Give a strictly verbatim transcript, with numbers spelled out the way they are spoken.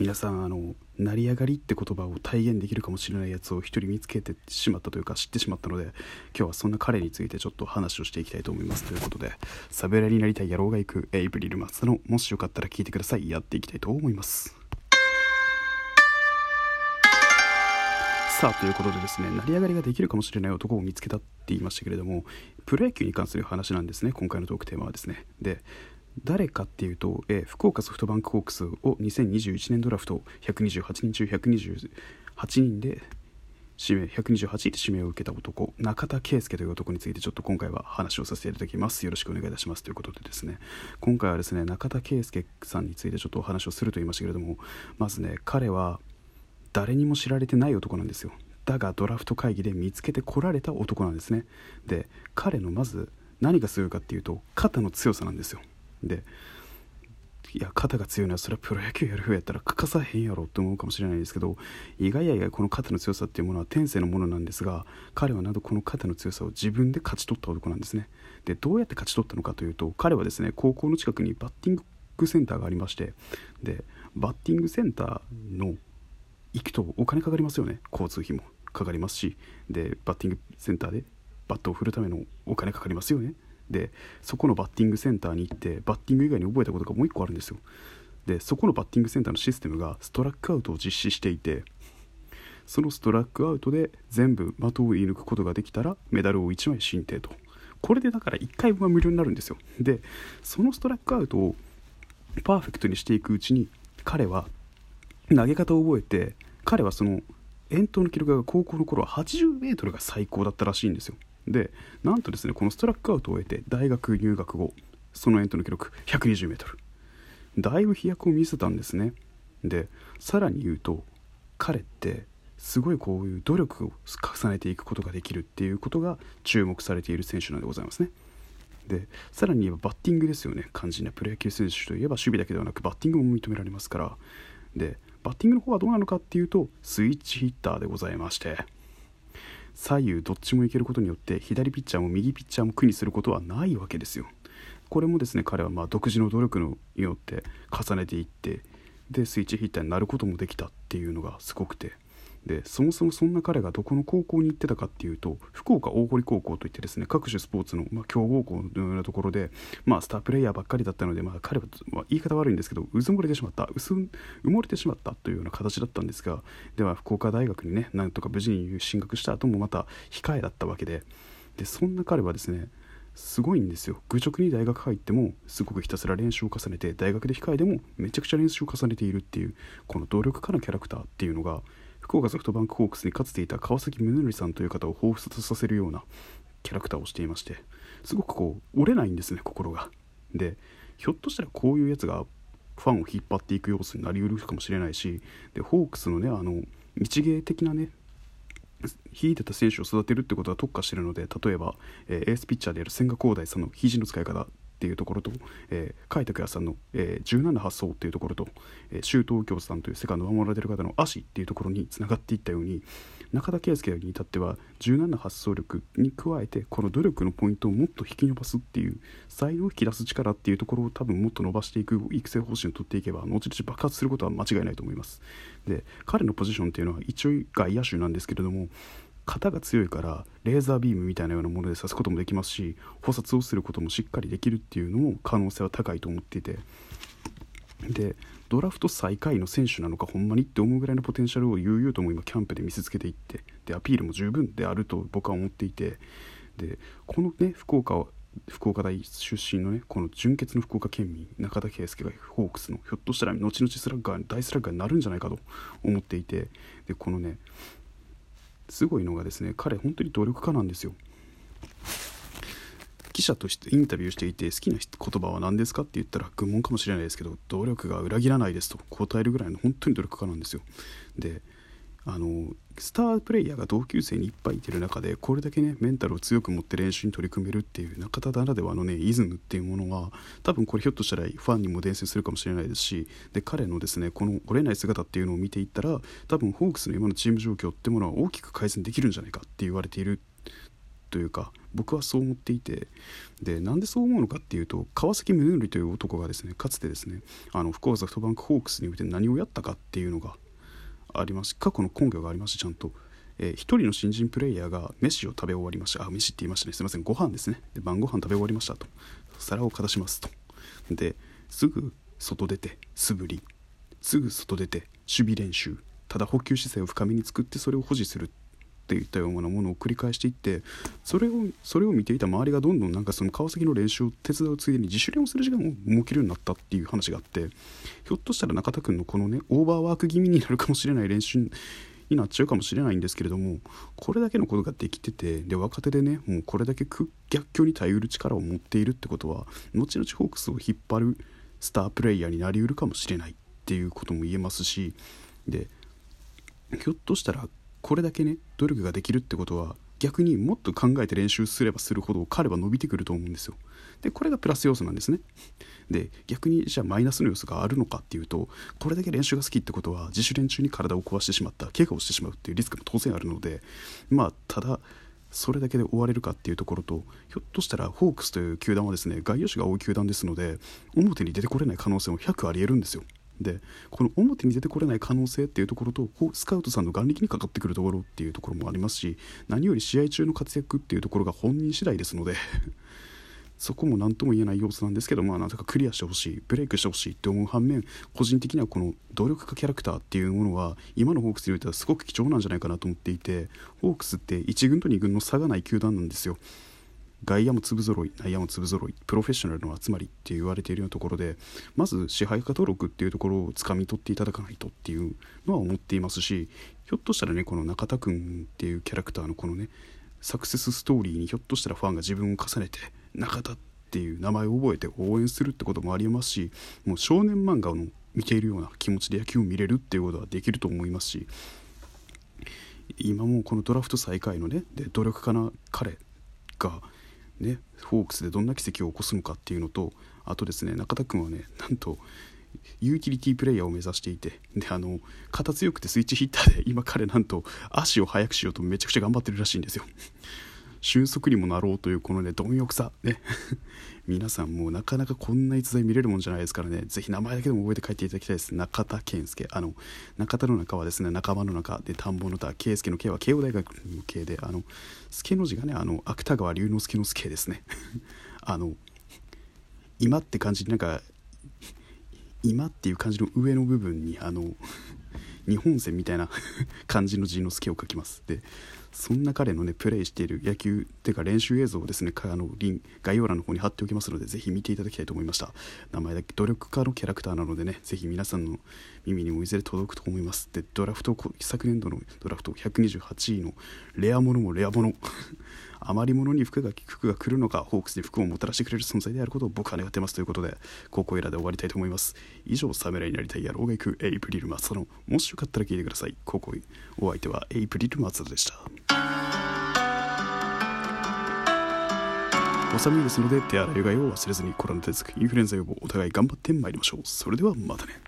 皆さんあの成り上がりって言葉を体現できるかもしれないやつを一人見つけてしまったというか知ってしまったので、今日はそんな彼についてちょっと話をしていきたいと思います。ということで、サブラになりたい野郎が行くエイプリル松田の、もしよかったら聞いてください。やっていきたいと思います。さあ、ということでですね、成り上がりができるかもしれない男を見つけたって言いましたけれども、プロ野球に関する話なんですね、今回のトークテーマはですね。で、誰かっていうと、えー、福岡ソフトバンクホークスをにせんにじゅういちねんドラフトひゃくにじゅうはちにん中ひゃくにじゅうはちにんで指名ひゃくにじゅうはちいで指名を受けた男、中田圭介という男についてちょっと今回は話をさせていただきます。よろしくお願いいたします。ということでですね、今回はですね、中田圭介さんについてちょっとお話をすると言いましたけれども、まずね、彼は誰にも知られてない男なんですよ。だがドラフト会議で見つけてこられた男なんですね。で、彼のまず何がすごいかっていうと、肩の強さなんですよ。で、いや、肩が強いのはそれはプロ野球やるふうやったら欠かさへんやろって思うかもしれないですけど、意外や意外この肩の強さっていうものは天性のものなんですが、彼はなんとこの肩の強さを自分で勝ち取った男なんですね。で、どうやって勝ち取ったのかというと、彼はですね、高校の近くにバッティングセンターがありまして、でバッティングセンターの行くとお金かかりますよね。交通費もかかりますし、でバッティングセンターでバットを振るためのお金かかりますよね。で、そこのバッティングセンターに行って、バッティング以外に覚えたことがもう一個あるんですよ。で、そこのバッティングセンターのシステムがストラックアウトを実施していて、そのストラックアウトで全部的を射抜くことができたらメダルをいちまい進呈と。これでだからいっかいぶんは無料になるんですよ。で、そのストラックアウトをパーフェクトにしていくうちに、彼は投げ方を覚えて、彼はその遠投の記録が高校の頃ははちじゅうメートルが最高だったらしいんですよ。で、なんとですね、このストラックアウトを終えて大学入学後、その遠投の記録ひゃくにじゅうメートル、だいぶ飛躍を見せたんですね。で、さらに言うと、彼ってすごいこういう努力を重ねていくことができるっていうことが注目されている選手なんでございますね。で、さらに言えばバッティングですよね。肝心なプロ野球選手といえば守備だけではなくバッティングも認められますから。で、バッティングの方はどうなのかっていうと、スイッチヒッターでございまして、左右どっちもいけることによって左ピッチャーも右ピッチャーも苦にすることはないわけですよ。これもですね、彼はまあ独自の努力によって重ねていって、でスイッチヒッターになることもできたっていうのがすごくて、でそもそもそんな彼がどこの高校に行ってたかっていうと、福岡大濠高校といってですね、各種スポーツの、まあ、強豪校のようなところで、まあ、スタープレイヤーばっかりだったので、まあ、彼は、まあ、言い方悪いんですけど、うずもれてしまったうす埋もれてしまったというような形だったんですが、では福岡大学にね、なんとか無事に進学した後もまた控えだったわけで、でそんな彼はですね、すごいんですよ。愚直に大学入ってもすごくひたすら練習を重ねて、大学で控えでもめちゃくちゃ練習を重ねているっていう、この努力家のキャラクターっていうのが、福岡ソフトバンクホークスにかつていた川崎宗則さんという方を彷彿とさせるようなキャラクターをしていまして、すごくこう折れないんですね、心が。で、ひょっとしたらこういうやつがファンを引っ張っていく要素になりうるかもしれないし、でホークスのね、あの一芸的なね、秀でた選手を育てるってことは特化しているので、例えば、えー、エースピッチャーである千賀滉大さんの肘の使い方っていうところと、えー、甲斐拓也さんの、えー、柔軟な発想っていうところと、えー、周東京さんというセカンドを守られてる方の足っていうところにつながっていったように、中田圭介に至っては柔軟な発想力に加えて、この努力のポイントをもっと引き伸ばすっていう、才能を引き出す力っていうところを多分もっと伸ばしていく育成方針を取っていけば、後々爆発することは間違いないと思います。で、彼のポジションっていうのは一応外野手なんですけれども、肩が強いからレーザービームみたいなようなもので刺すこともできますし、捕殺をすることもしっかりできるっていうのも可能性は高いと思っていて、でドラフト最下位の選手なのかほんまにって思うぐらいのポテンシャルを悠々とも今キャンプで見せつけていって、でアピールも十分であると僕は思っていて、でこのね、福岡を福岡大出身のね、この純血の福岡県民中田圭介がホークスのひょっとしたら後々スラッガー大スラッガーになるんじゃないかと思っていて、でこのね、すごいのがですね、彼本当に努力家なんですよ。記者としてインタビューしていて、好きな言葉は何ですかって言ったら愚問かもしれないですけど、努力が裏切らないですと答えるぐらいの本当に努力家なんですよ。で、あのスタープレイヤーが同級生にいっぱいいてる中で、これだけねメンタルを強く持って練習に取り組めるっていう中田ならではのねイズムっていうものは、多分これひょっとしたらファンにも伝染するかもしれないですし、で彼のですねこの折れない姿っていうのを見ていったら、多分ホークスの今のチーム状況ってものは大きく改善できるんじゃないかって言われているというか、僕はそう思っていて、でなんでそう思うのかっていうと、川崎宗則という男がですね、かつてですね、あの福岡ソフトバンクホークスにおいて何をやったかっていうのがあります。過去の根拠がありまして、ちゃんとえー、一人の新人プレイヤーが飯を食べ終わりました。あ、飯って言いましたね。すみません、ご飯ですね。で、晩ご飯食べ終わりましたと。皿をかたしますと。で、すぐ外出て、素振り。すぐ外出て、守備練習。ただ補給姿勢を深めに作って、それを保持するっていったようなものを繰り返していって、それを、それを見ていた周りがどんどんなんかその川崎の練習を手伝うついでに自主練をする時間を設けるようになったっていう話があって、ひょっとしたら中田君のこのね、オーバーワーク気味になるかもしれない練習になっちゃうかもしれないんですけれども、これだけのことができてて、で若手でね、もうこれだけ逆境に耐えうる力を持っているってことは、後々ホークスを引っ張るスタープレイヤーになりうるかもしれないっていうことも言えますし、でひょっとしたらこれだけね努力ができるってことは、逆にもっと考えて練習すればするほど彼は伸びてくると思うんですよ。でこれがプラス要素なんですね。で逆にじゃあマイナスの要素があるのかっていうと、これだけ練習が好きってことは自主練中に体を壊してしまった、怪我をしてしまうっていうリスクも当然あるので、まあただそれだけで終われるかっていうところと、ひょっとしたらホークスという球団はですね、外野手が多い球団ですので、表に出てこれない可能性もひゃくありえるんですよ。でこの表に出てこれない可能性っていうところと、スカウトさんの眼力にかかってくるところっていうところもありますし、何より試合中の活躍っていうところが本人次第ですのでそこも何とも言えない要素なんですけど、まあなんとかクリアしてほしい、ブレイクしてほしいって思う反面、個人的にはこの努力家キャラクターっていうものは今のホークスにおいてはすごく貴重なんじゃないかなと思っていて、ホークスっていち軍とに軍の差がない球団なんですよ。外野も粒揃い、内野も粒揃い、プロフェッショナルの集まりって言われているようなところで、まず支配下登録っていうところをつかみ取っていただかないとっていうのは思っていますし、ひょっとしたらね、この中田君っていうキャラクターのこのねサクセスストーリーに、ひょっとしたらファンが自分を重ねて中田っていう名前を覚えて応援するってこともありますし、もう少年漫画を見ているような気持ちで野球を見れるっていうことはできると思いますし、今もこのドラフト最下位のねで努力家な彼がね、ホークスでどんな奇跡を起こすのかっていうのと、あとですね、中田君はね、なんとユーティリティプレイヤーを目指していて、であの肩強くてスイッチヒッターで、今彼なんと足を速くしようとめちゃくちゃ頑張ってるらしいんですよ。俊足にもなろうというこのね貪欲さね皆さんもうなかなかこんな逸材見れるもんじゃないですからね、ぜひ名前だけでも覚えて帰っていただきたいです。中田健介、あの中田の中はですね、仲間の中で田んぼの田、圭介の圭は慶応大学の慶で、あの助の字がね、あの芥川龍之介の助ですねあの今って感じで、なんか今っていう感じの上の部分にあの日本戦みたいな感じの字の助を書きます。でそんな彼のねプレイしている野球っていうか練習映像をですね、あの概要欄の方に貼っておきますので、ぜひ見ていただきたいと思いました。名前だけ努力家のキャラクターなのでね、ぜひ皆さんの耳にもいずれ届くと思います。でドラフト、昨年度のドラフトひゃくにじゅうはちいのレアものもレアもの余り物に服が服が来るのか、ホークスに服をもたらしてくれる存在であることを僕は願ってますということで、ここいらで終わりたいと思います。以上、サムライになりたい野郎が行くエイプリル松田のもしよかったら聞いてください。ここいお相手はエイプリル松田でした。お寒いですので手洗いうがいを忘れずに、コロナ対策、インフルエンザ予防、お互い頑張ってまいりましょう。それではまたね。